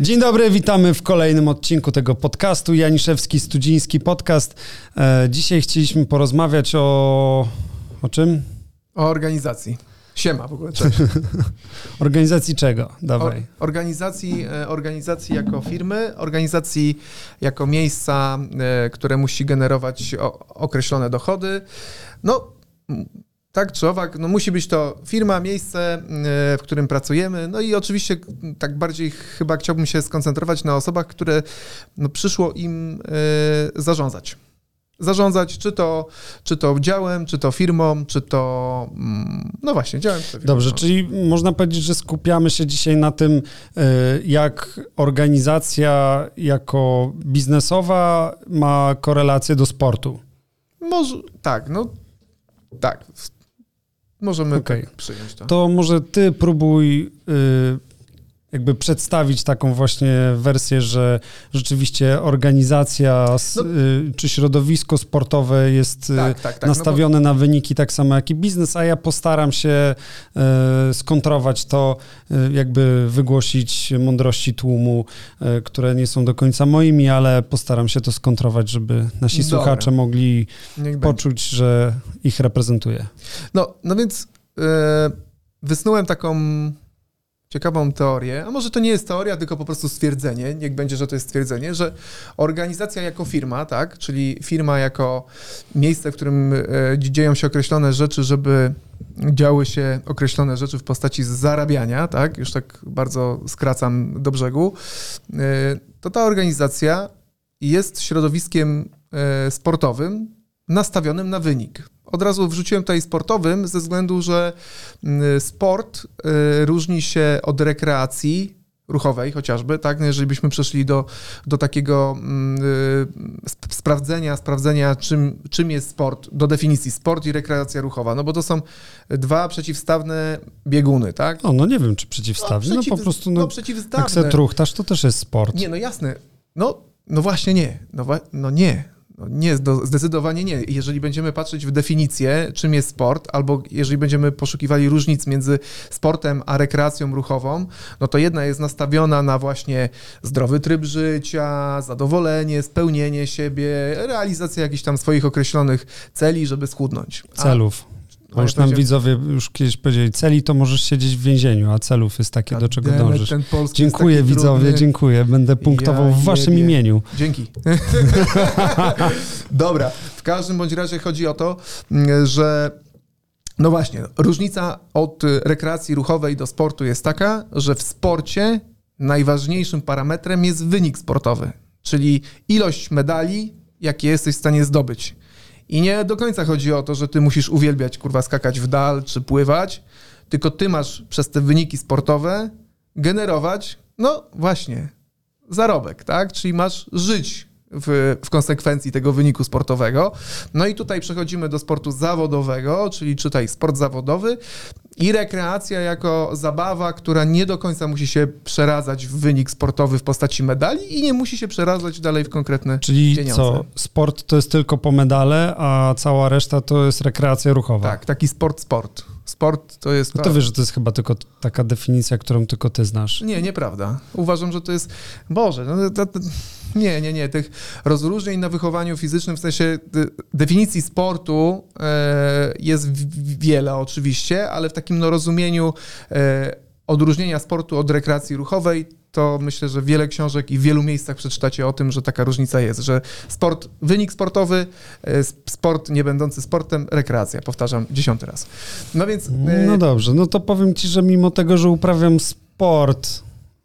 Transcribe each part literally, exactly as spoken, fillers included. Dzień dobry, witamy w kolejnym odcinku tego podcastu Janiszewski Studziński Podcast. Dzisiaj chcieliśmy porozmawiać o... o czym? O organizacji. Siema w ogóle. Cześć. Organizacji czego? Dawaj. O, organizacji, organizacji jako firmy, organizacji jako miejsca, które musi generować określone dochody. No... Tak czy owak, no musi być to firma, miejsce, w którym pracujemy. No i oczywiście tak bardziej chyba chciałbym się skoncentrować na osobach, które no przyszło im zarządzać. Zarządzać czy to, czy to działem, czy to firmą, czy to... No właśnie, działem. Czy to firmą. Dobrze, czyli można powiedzieć, że skupiamy się dzisiaj na tym, jak organizacja jako biznesowa ma korelację do sportu. Może, tak, no tak. Możemy okay. tak przyjąć to. To może ty próbuj y, jakby przedstawić taką właśnie wersję, że rzeczywiście organizacja s, no. y, czy środowisko sportowe jest tak, tak, tak, nastawione no bo... na wyniki tak samo jak i biznes, a ja postaram się y, skontrować to, y, jakby wygłosić mądrości tłumu, y, które nie są do końca moimi, ale postaram się to skontrować, żeby nasi Dobre. słuchacze mogli Niech poczuć, będzie. że ich reprezentuję. No, no więc y, wysnułem taką... ciekawą teorię, a może to nie jest teoria, tylko po prostu stwierdzenie, niech będzie, że to jest stwierdzenie, że organizacja jako firma, tak, czyli firma jako miejsce, w którym dzieją się określone rzeczy, żeby działy się określone rzeczy w postaci zarabiania, tak, już tak bardzo skracam do brzegu, to ta organizacja jest środowiskiem sportowym nastawionym na wynik. Od razu wrzuciłem tutaj sportowym ze względu, że sport różni się od rekreacji ruchowej chociażby, tak? No jeżeli byśmy przeszli do, do takiego y, sprawdzenia, sprawdzenia czym, czym jest sport, do definicji sport i rekreacja ruchowa, no bo to są dwa przeciwstawne bieguny, tak? O, no nie wiem, czy przeciwstawne, no, przeciw, no po prostu no, no, przeciwstawne. Jak se truchtasz, to też jest sport. Nie, no jasne, no, no właśnie nie, no, no nie. No nie, zdecydowanie nie. Jeżeli będziemy patrzeć w definicję, czym jest sport, albo jeżeli będziemy poszukiwali różnic między sportem a rekreacją ruchową, no to jedna jest nastawiona na właśnie zdrowy tryb życia, zadowolenie, spełnienie siebie, realizację jakichś tam swoich określonych celi, żeby schudnąć. A... Celów. Bo już nam widzowie już kiedyś powiedzieli, celi to możesz siedzieć w więzieniu, a celów jest takie, do czego dążysz. Dziękuję widzowie, trudny. dziękuję. Będę punktował ja w waszym nie, nie. imieniu. Dzięki. Dobra, w każdym bądź razie chodzi o to, że no właśnie, różnica od rekreacji ruchowej do sportu jest taka, że w sporcie najważniejszym parametrem jest wynik sportowy, czyli ilość medali, jakie jesteś w stanie zdobyć. I nie do końca chodzi o to, że ty musisz uwielbiać, kurwa, skakać w dal czy pływać, tylko ty masz przez te wyniki sportowe generować, no właśnie, zarobek, tak? Czyli masz żyć w, w konsekwencji tego wyniku sportowego. No i tutaj przechodzimy do sportu zawodowego, czyli czytaj sport zawodowy i rekreacja jako zabawa, która nie do końca musi się przeradzać w wynik sportowy w postaci medali i nie musi się przeradzać dalej w konkretne czyli pieniądze. Czyli co, sport to jest tylko po medale, a cała reszta to jest rekreacja ruchowa. Tak, taki sport, sport. Sport to jest... No to wiesz, że to jest chyba tylko taka definicja, którą tylko ty znasz. Nie, nieprawda. Uważam, że to jest... Boże, no to... Nie, nie, nie. Tych rozróżnień na wychowaniu fizycznym, w sensie definicji sportu jest wiele oczywiście, ale w takim no, rozumieniu odróżnienia sportu od rekreacji ruchowej, to myślę, że wiele książek i w wielu miejscach przeczytacie o tym, że taka różnica jest, że sport, wynik sportowy, sport nie będący sportem, rekreacja, powtarzam dziesiąty raz. No więc... No dobrze, no to powiem ci, że mimo tego, że uprawiam sport...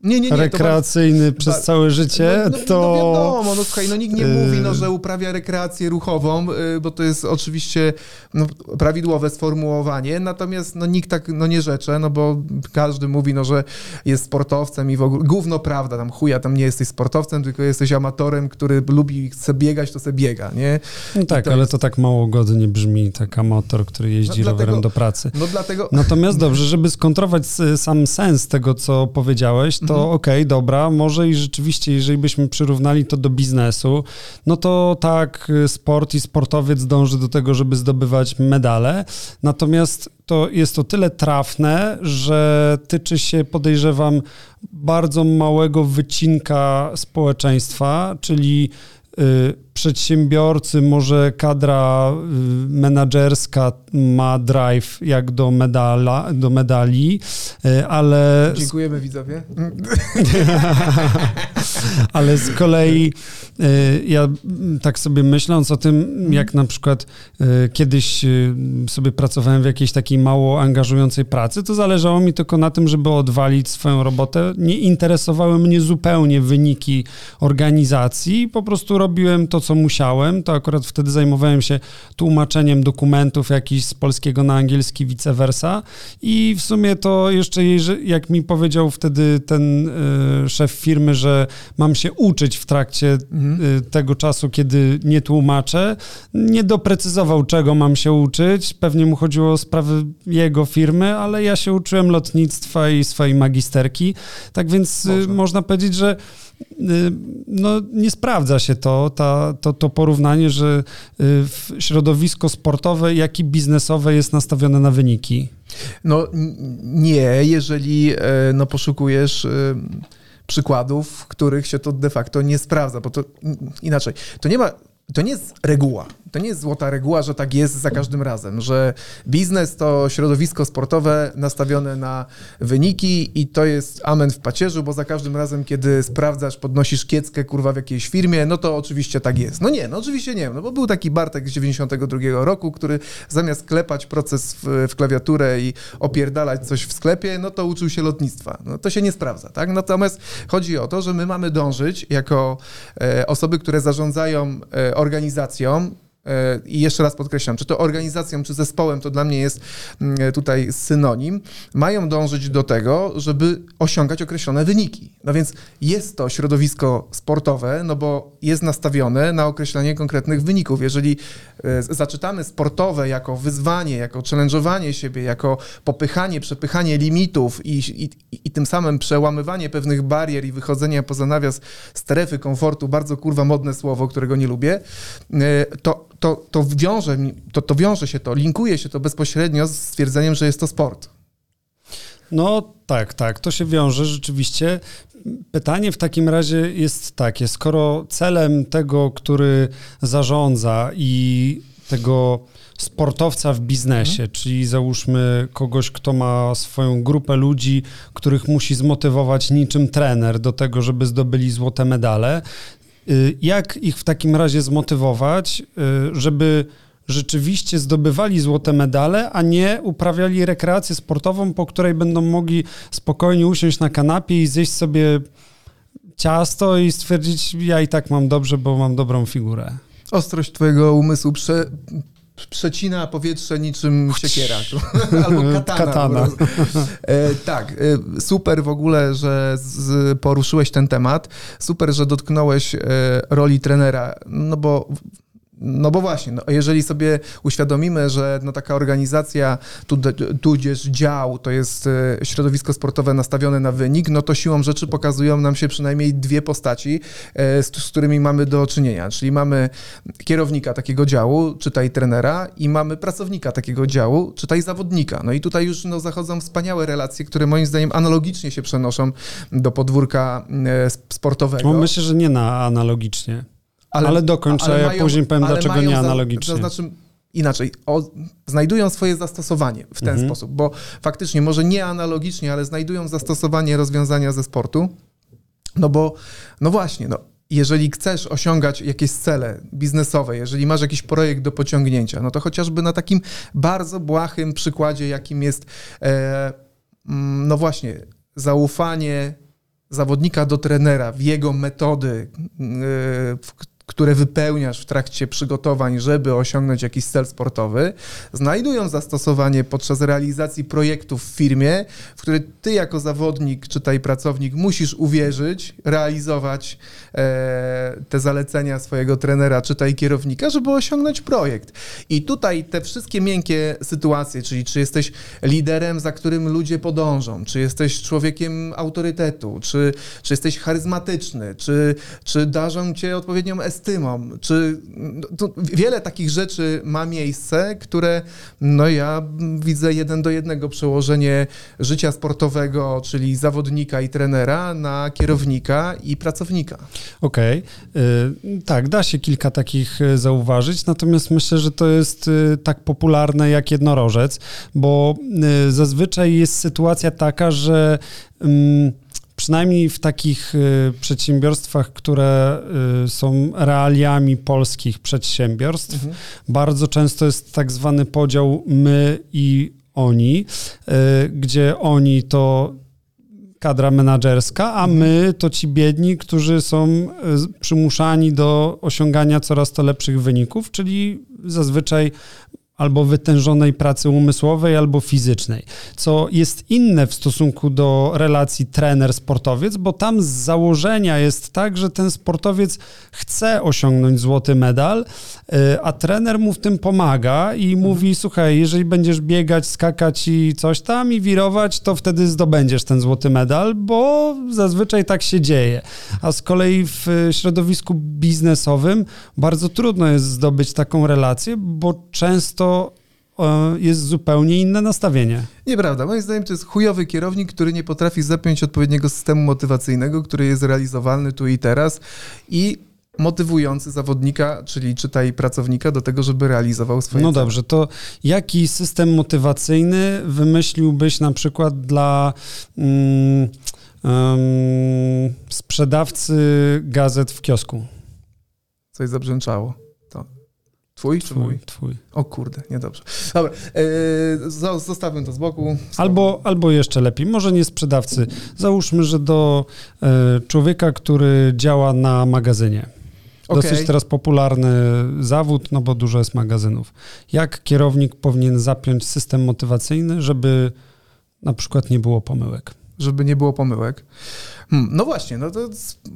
Nie, nie, nie, rekreacyjny to... przez całe życie, no, no, to... No wiadomo, no słuchaj, no nikt nie mówi, no, że uprawia rekreację ruchową, bo to jest oczywiście no, prawidłowe sformułowanie, natomiast no, nikt tak no, nie rzecze, no bo każdy mówi, no, że jest sportowcem i w ogóle, gówno prawda, tam chuja, tam nie jesteś sportowcem, tylko jesteś amatorem, który lubi, chce biegać, to se biega, nie? No tak, to ale jest... to tak mało godnie brzmi, tak amator, który jeździ no, rowerem dlatego, do pracy. No dlatego... Natomiast dobrze, żeby skontrować sam sens tego, co powiedziałeś, to to mhm. okej, okay, dobra, może i rzeczywiście, jeżeli byśmy przyrównali to do biznesu, no to tak, sport i sportowiec dąży do tego, żeby zdobywać medale, natomiast to jest to tyle trafne, że tyczy się, podejrzewam, bardzo małego wycinka społeczeństwa, czyli przedsiębiorcy, może kadra menadżerska ma drive jak do medala, do medali, ale... Dziękujemy widzowie. Ale z kolei ja tak sobie myśląc o tym, jak na przykład kiedyś sobie pracowałem w jakiejś takiej mało angażującej pracy, to zależało mi tylko na tym, żeby odwalić swoją robotę. Nie interesowały mnie zupełnie wyniki organizacji, po prostu robiłem to, co musiałem. To akurat wtedy zajmowałem się tłumaczeniem dokumentów jakichś z polskiego na angielski, vice versa. I w sumie to jeszcze, jak mi powiedział wtedy ten y, szef firmy, że mam się uczyć w trakcie y, tego czasu, kiedy nie tłumaczę, nie doprecyzował, czego mam się uczyć. Pewnie mu chodziło o sprawy jego firmy, ale ja się uczyłem lotnictwa i swojej magisterki. Tak więc y, można powiedzieć, że no nie sprawdza się to, ta, to, to porównanie, że środowisko sportowe, jak i biznesowe jest nastawione na wyniki. No nie, jeżeli no, poszukujesz przykładów, w których się to de facto nie sprawdza, bo to inaczej, to nie ma... To nie jest reguła, to nie jest złota reguła, że tak jest za każdym razem, że biznes to środowisko sportowe nastawione na wyniki i to jest amen w pacierzu, bo za każdym razem, kiedy sprawdzasz, podnosisz kieckę, kurwa, w jakiejś firmie, no to oczywiście tak jest. No nie, no oczywiście nie, no bo był taki Bartek z dziewięćdziesiątego drugiego roku, który zamiast klepać proces w, w klawiaturę i opierdalać coś w sklepie, no to uczył się lotnictwa. No to się nie sprawdza, tak? Natomiast chodzi o to, że my mamy dążyć jako e, osoby, które zarządzają e, organizacją, i jeszcze raz podkreślam, czy to organizacją, czy zespołem, to dla mnie jest tutaj synonim, mają dążyć do tego, żeby osiągać określone wyniki. No więc jest to środowisko sportowe, no bo jest nastawione na określanie konkretnych wyników. Jeżeli zaczytamy sportowe jako wyzwanie, jako challenge'owanie siebie, jako popychanie, przepychanie limitów i, i, i tym samym przełamywanie pewnych barier i wychodzenie poza nawias strefy komfortu, bardzo kurwa modne słowo, którego nie lubię, to To, to, wiąże, to, to wiąże się to, linkuje się to bezpośrednio z stwierdzeniem, że jest to sport. No tak, tak, to się wiąże rzeczywiście. Pytanie w takim razie jest takie, skoro celem tego, który zarządza i tego sportowca w biznesie, hmm. czyli załóżmy kogoś, kto ma swoją grupę ludzi, których musi zmotywować niczym trener do tego, żeby zdobyli złote medale, jak ich w takim razie zmotywować, żeby rzeczywiście zdobywali złote medale, a nie uprawiali rekreację sportową, po której będą mogli spokojnie usiąść na kanapie i zjeść sobie ciasto i stwierdzić, ja i tak mam dobrze, bo mam dobrą figurę. Ostrość twojego umysłu prze... przecina powietrze niczym siekiera. Albo katana. katana. E, tak, e, super w ogóle, że z, poruszyłeś ten temat. Super, że dotknąłeś e, roli trenera, no bo... No bo właśnie, no jeżeli sobie uświadomimy, że no taka organizacja, tudzież dział, to jest środowisko sportowe nastawione na wynik, no to siłą rzeczy pokazują nam się przynajmniej dwie postaci, z, z którymi mamy do czynienia. Czyli mamy kierownika takiego działu, czytaj trenera, i mamy pracownika takiego działu, czytaj zawodnika. No i tutaj już no, zachodzą wspaniałe relacje, które moim zdaniem analogicznie się przenoszą do podwórka sportowego. No myślę, że nie na analogicznie. Ale, ale dokończę, ale mają, ja później powiem, dlaczego mają, nie analogicznie. To znaczy inaczej, o, znajdują swoje zastosowanie w ten mhm. sposób, bo faktycznie może nie analogicznie, ale znajdują zastosowanie rozwiązania ze sportu, no bo, no właśnie, no. Jeżeli chcesz osiągać jakieś cele biznesowe, jeżeli masz jakiś projekt do pociągnięcia, no to chociażby na takim bardzo błahym przykładzie, jakim jest, e, no właśnie, zaufanie zawodnika do trenera, w jego metody, które wypełniasz w trakcie przygotowań, żeby osiągnąć jakiś cel sportowy, znajdują zastosowanie podczas realizacji projektów w firmie, w który ty jako zawodnik, czytaj pracownik, musisz uwierzyć, realizować e, te zalecenia swojego trenera, czytaj kierownika, żeby osiągnąć projekt. I tutaj te wszystkie miękkie sytuacje, czyli czy jesteś liderem, za którym ludzie podążą, czy jesteś człowiekiem autorytetu, czy, czy jesteś charyzmatyczny, czy, czy darzą cię odpowiednią estymą, czy to wiele takich rzeczy ma miejsce, które no ja widzę jeden do jednego przełożenie życia sportowego, czyli zawodnika i trenera na kierownika i pracownika. Okej, okay. Tak, da się kilka takich zauważyć, natomiast myślę, że to jest tak popularne jak jednorożec, bo zazwyczaj jest sytuacja taka, że mm, przynajmniej w takich y, przedsiębiorstwach, które y, są realiami polskich przedsiębiorstw, mhm. bardzo często jest tak zwany podział my i oni, y, gdzie oni to kadra menadżerska, a my to ci biedni, którzy są przymuszani do osiągania coraz to lepszych wyników, czyli zazwyczaj albo wytężonej pracy umysłowej, albo fizycznej, co jest inne w stosunku do relacji trener-sportowiec, bo tam z założenia jest tak, że ten sportowiec chce osiągnąć złoty medal, a trener mu w tym pomaga i mhm. mówi, słuchaj, jeżeli będziesz biegać, skakać i coś tam i wirować, to wtedy zdobędziesz ten złoty medal, bo zazwyczaj tak się dzieje. A z kolei w środowisku biznesowym bardzo trudno jest zdobyć taką relację, bo często jest zupełnie inne nastawienie. Nieprawda. Moim zdaniem to jest chujowy kierownik, który nie potrafi zapiąć odpowiedniego systemu motywacyjnego, który jest realizowalny tu i teraz i motywujący zawodnika, czyli czytaj pracownika do tego, żeby realizował swoje cele. No dobrze, to jaki system motywacyjny wymyśliłbyś na przykład dla um, um, sprzedawcy gazet w kiosku? Coś zabrzęczało. To. Twój czy twój, mój? Twój. O kurde, niedobrze. Dobra, yy, zostawmy to z boku. Z albo, boku. Albo jeszcze lepiej, może nie sprzedawcy. Załóżmy, że do yy, człowieka, który działa na magazynie. Dosyć okay. teraz popularny zawód, no bo dużo jest magazynów. Jak kierownik powinien zapiąć system motywacyjny, żeby na przykład nie było pomyłek? Żeby nie było pomyłek. Hmm, no właśnie, no to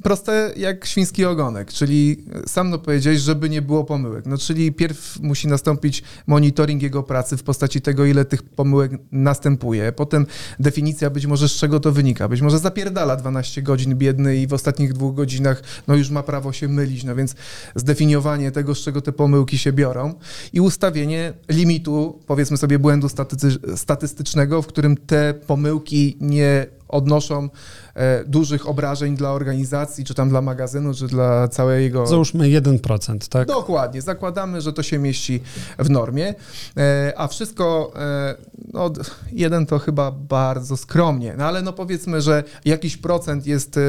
proste jak świński ogonek, czyli sam no powiedziałeś, żeby nie było pomyłek. No czyli pierw musi nastąpić monitoring jego pracy w postaci tego, ile tych pomyłek następuje. Potem definicja być może z czego to wynika. Być może zapierdala dwanaście godzin biedny i w ostatnich dwóch godzinach no już ma prawo się mylić, no więc zdefiniowanie tego, z czego te pomyłki się biorą i ustawienie limitu, powiedzmy sobie błędu staty- statystycznego, w którym te pomyłki nie odnoszą e, dużych obrażeń dla organizacji, czy tam dla magazynu, czy dla całego... Załóżmy jeden procent, tak? Dokładnie. Zakładamy, że to się mieści w normie, e, a wszystko... E, no, jeden to chyba bardzo skromnie, no ale no powiedzmy, że jakiś procent jest e,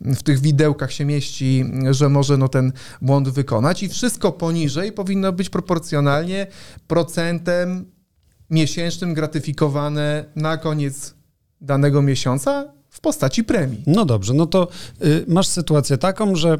w tych widełkach się mieści, że może no ten błąd wykonać i wszystko poniżej powinno być proporcjonalnie procentem miesięcznym gratyfikowane na koniec danego miesiąca w postaci premii. No dobrze, no to y, masz sytuację taką, że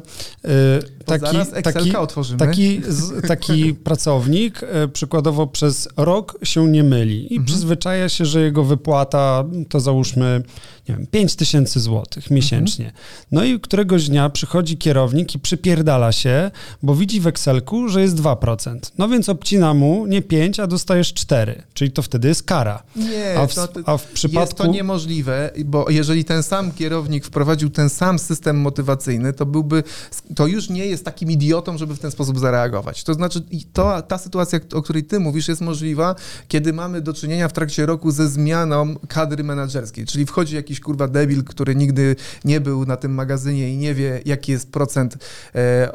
y, taki, taki, taki, z, taki pracownik y, przykładowo przez rok się nie myli i mhm. przyzwyczaja się, że jego wypłata to załóżmy, nie wiem, pięć tysięcy złotych miesięcznie. Mhm. No i któregoś dnia przychodzi kierownik i przypierdala się, bo widzi w Excelku, że jest dwa procent. No więc obcina mu nie pięć, a dostajesz cztery, czyli to wtedy jest kara. Nie, a w, to, a w przypadku... jest to niemożliwe, bo jeżeli ten sam kierownik wprowadził ten sam system motywacyjny, to byłby, to już nie jest takim idiotą, żeby w ten sposób zareagować. To znaczy, to, ta sytuacja, o której ty mówisz, jest możliwa, kiedy mamy do czynienia w trakcie roku ze zmianą kadry menadżerskiej, czyli wchodzi jakiś kurwa debil, który nigdy nie był na tym magazynie i nie wie, jaki jest procent e,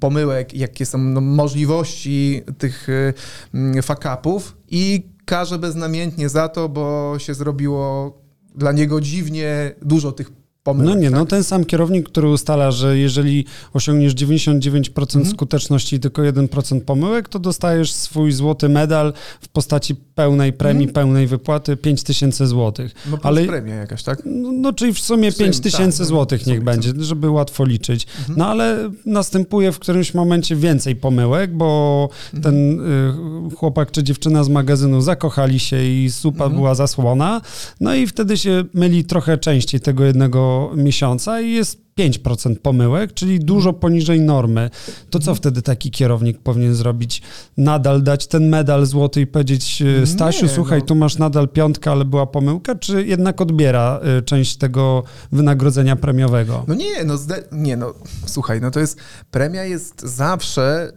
pomyłek, jakie są no, możliwości tych e, fuck-upów i każe beznamiętnie za to, bo się zrobiło dla niego dziwnie dużo tych pomyłek. No nie, tak? No ten sam kierownik, który ustala, że jeżeli osiągniesz dziewięćdziesiąt dziewięć procent mhm. skuteczności i tylko jeden procent pomyłek, to dostajesz swój złoty medal w postaci pełnej premii, mhm. pełnej wypłaty pięć tysięcy złotych. No plus ale, premia jakaś, tak? No, no czyli w sumie pięć tysięcy złotych niech sumie, będzie, tak. żeby łatwo liczyć. Mhm. No ale następuje w którymś momencie więcej pomyłek, bo mhm. ten y, chłopak czy dziewczyna z magazynu zakochali się i supa mhm. była zasłona, no i wtedy się myli trochę częściej tego jednego miesiąca i jest pięć procent pomyłek, czyli dużo poniżej normy. To co wtedy taki kierownik powinien zrobić? Nadal dać ten medal złoty i powiedzieć Stasiu, nie, słuchaj, no. tu masz nadal piątkę, ale była pomyłka, czy jednak odbiera część tego wynagrodzenia premiowego? No nie, no, zde- nie, no słuchaj, no to jest, premia jest zawsze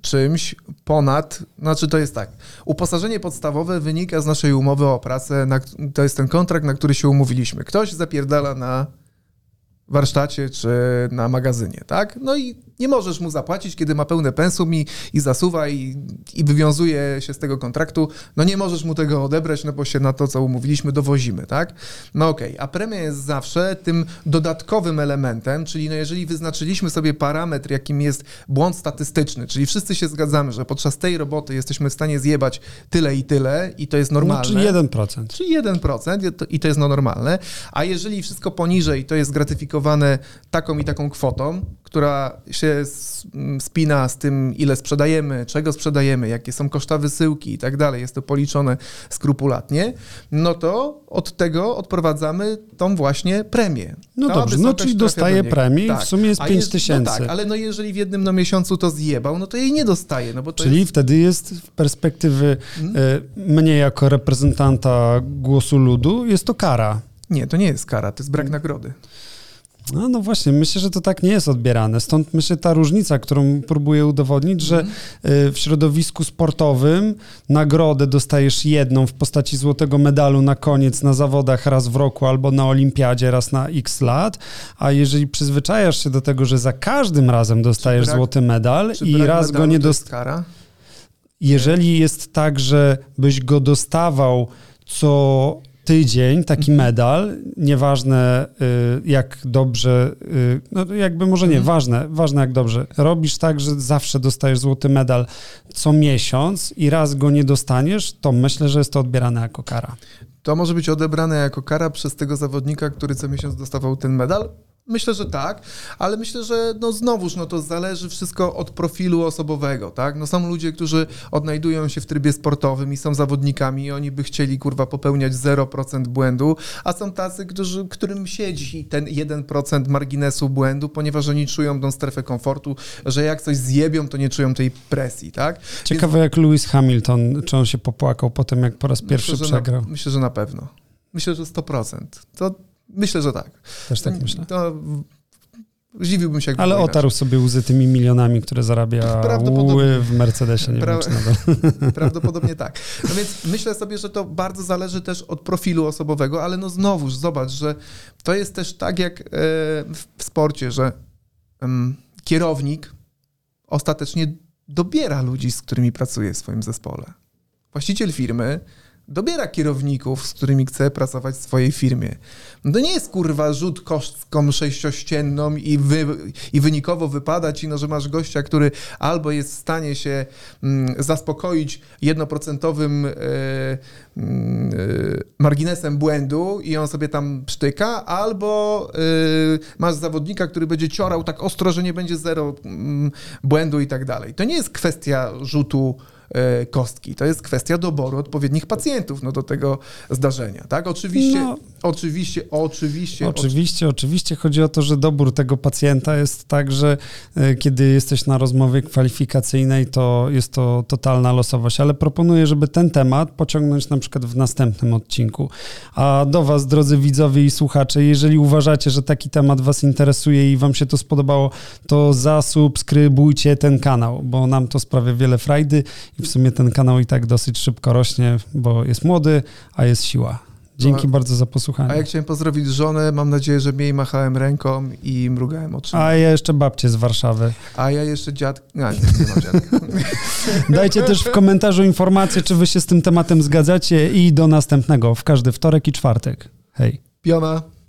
czymś ponad, znaczy to jest tak, uposażenie podstawowe wynika z naszej umowy o pracę, na, to jest ten kontrakt, na który się umówiliśmy. Ktoś zapierdala na warsztacie czy na magazynie, tak? No i nie możesz mu zapłacić, kiedy ma pełne pensum i, i zasuwa i, i wywiązuje się z tego kontraktu. No nie możesz mu tego odebrać, no bo się na to, co umówiliśmy, dowozimy, tak? No okej, okay. A premia jest zawsze tym dodatkowym elementem, czyli no jeżeli wyznaczyliśmy sobie parametr, jakim jest błąd statystyczny, czyli wszyscy się zgadzamy, że podczas tej roboty jesteśmy w stanie zjebać tyle i tyle i to jest normalne. No, czyli jeden procent. Czyli jeden procent i to jest no normalne. A jeżeli wszystko poniżej, to jest gratyfikowane taką i taką kwotą, która się spina z tym, ile sprzedajemy, czego sprzedajemy, jakie są koszta wysyłki i tak dalej, jest to policzone skrupulatnie, no to od tego odprowadzamy tą właśnie premię. No Ta dobrze, no czyli dostaje do premię tak. w sumie jest pięć tysięcy. No tak, ale no jeżeli w jednym no miesiącu to zjebał, no to jej nie dostaje. No bo to czyli jest... wtedy jest w perspektywy hmm? mnie jako reprezentanta głosu ludu, jest to kara. Nie, to nie jest kara, to jest brak hmm. nagrody. No, no właśnie, myślę, że to tak nie jest odbierane. Stąd myślę ta różnica, którą próbuję udowodnić, że w środowisku sportowym nagrodę dostajesz jedną w postaci złotego medalu na koniec na zawodach raz w roku albo na olimpiadzie raz na x lat, a jeżeli przyzwyczajasz się do tego, że za każdym razem dostajesz brak, złoty medal i raz go nie dostajesz. Jeżeli jest tak, że byś go dostawał co tydzień, taki medal, nieważne y, jak dobrze, y, no jakby może nie, ważne, ważne jak dobrze, robisz tak, że zawsze dostajesz złoty medal co miesiąc i raz go nie dostaniesz, to myślę, że jest to odbierane jako kara. To może być odebrane jako kara przez tego zawodnika, który co miesiąc dostawał ten medal? Myślę, że tak, ale myślę, że no znowuż no to zależy wszystko od profilu osobowego, tak? No są ludzie, którzy odnajdują się w trybie sportowym i są zawodnikami i oni by chcieli, kurwa, popełniać zero procent błędu, a są tacy, którzy, którym siedzi ten jeden procent marginesu błędu, ponieważ oni czują tą strefę komfortu, że jak coś zjebią, to nie czują tej presji, tak? Ciekawe Więc... jak Lewis Hamilton, czy on się popłakał po tym, jak po raz pierwszy myślę, przegrał. Na, myślę, że na pewno. Myślę, że sto procent. To Myślę, że tak. Też tak myślę. To zdziwiłbym się, jakby Ale otarł inaczej. sobie łzy tymi milionami, które zarabia Prawdopodobnie... w Mercedesie. Nie pra... wiem, Prawdopodobnie tak. No więc myślę sobie, że to bardzo zależy też od profilu osobowego, ale no znowuż zobacz, że to jest też tak jak w sporcie, że kierownik ostatecznie dobiera ludzi, z którymi pracuje w swoim zespole. Właściciel firmy dobiera kierowników, z którymi chce pracować w swojej firmie. No to nie jest, kurwa, rzut kostką sześciościenną i, wy, i wynikowo wypada ci, no, że masz gościa, który albo jest w stanie się mm, zaspokoić jednoprocentowym y, y, marginesem błędu i on sobie tam psztyka, albo y, masz zawodnika, który będzie ciorał tak ostro, że nie będzie zero mm, błędu i tak dalej. To nie jest kwestia rzutu kostki. To jest kwestia doboru odpowiednich pacjentów no, do tego zdarzenia. Tak? Oczywiście, no, oczywiście, oczywiście. Oczywiście, oczy... oczywiście. Chodzi o to, że dobór tego pacjenta jest tak, że kiedy jesteś na rozmowie kwalifikacyjnej, to jest to totalna losowość, ale proponuję, żeby ten temat pociągnąć na przykład w następnym odcinku. A do was, drodzy widzowie i słuchacze, jeżeli uważacie, że taki temat was interesuje i wam się to spodobało, to zasubskrybujcie ten kanał, bo nam to sprawia wiele frajdy. I w sumie ten kanał i tak dosyć szybko rośnie, bo jest młody, a jest siła. Dzięki no, bardzo za posłuchanie. A ja chciałem pozdrowić żonę, mam nadzieję, że mniej machałem ręką i mrugałem oczami. A ja jeszcze babcię z Warszawy. A ja jeszcze dziadka. No, nie, nie mam dziadka. Dajcie też w komentarzu informację, czy wy się z tym tematem zgadzacie i do następnego w każdy wtorek i czwartek. Hej. Piona.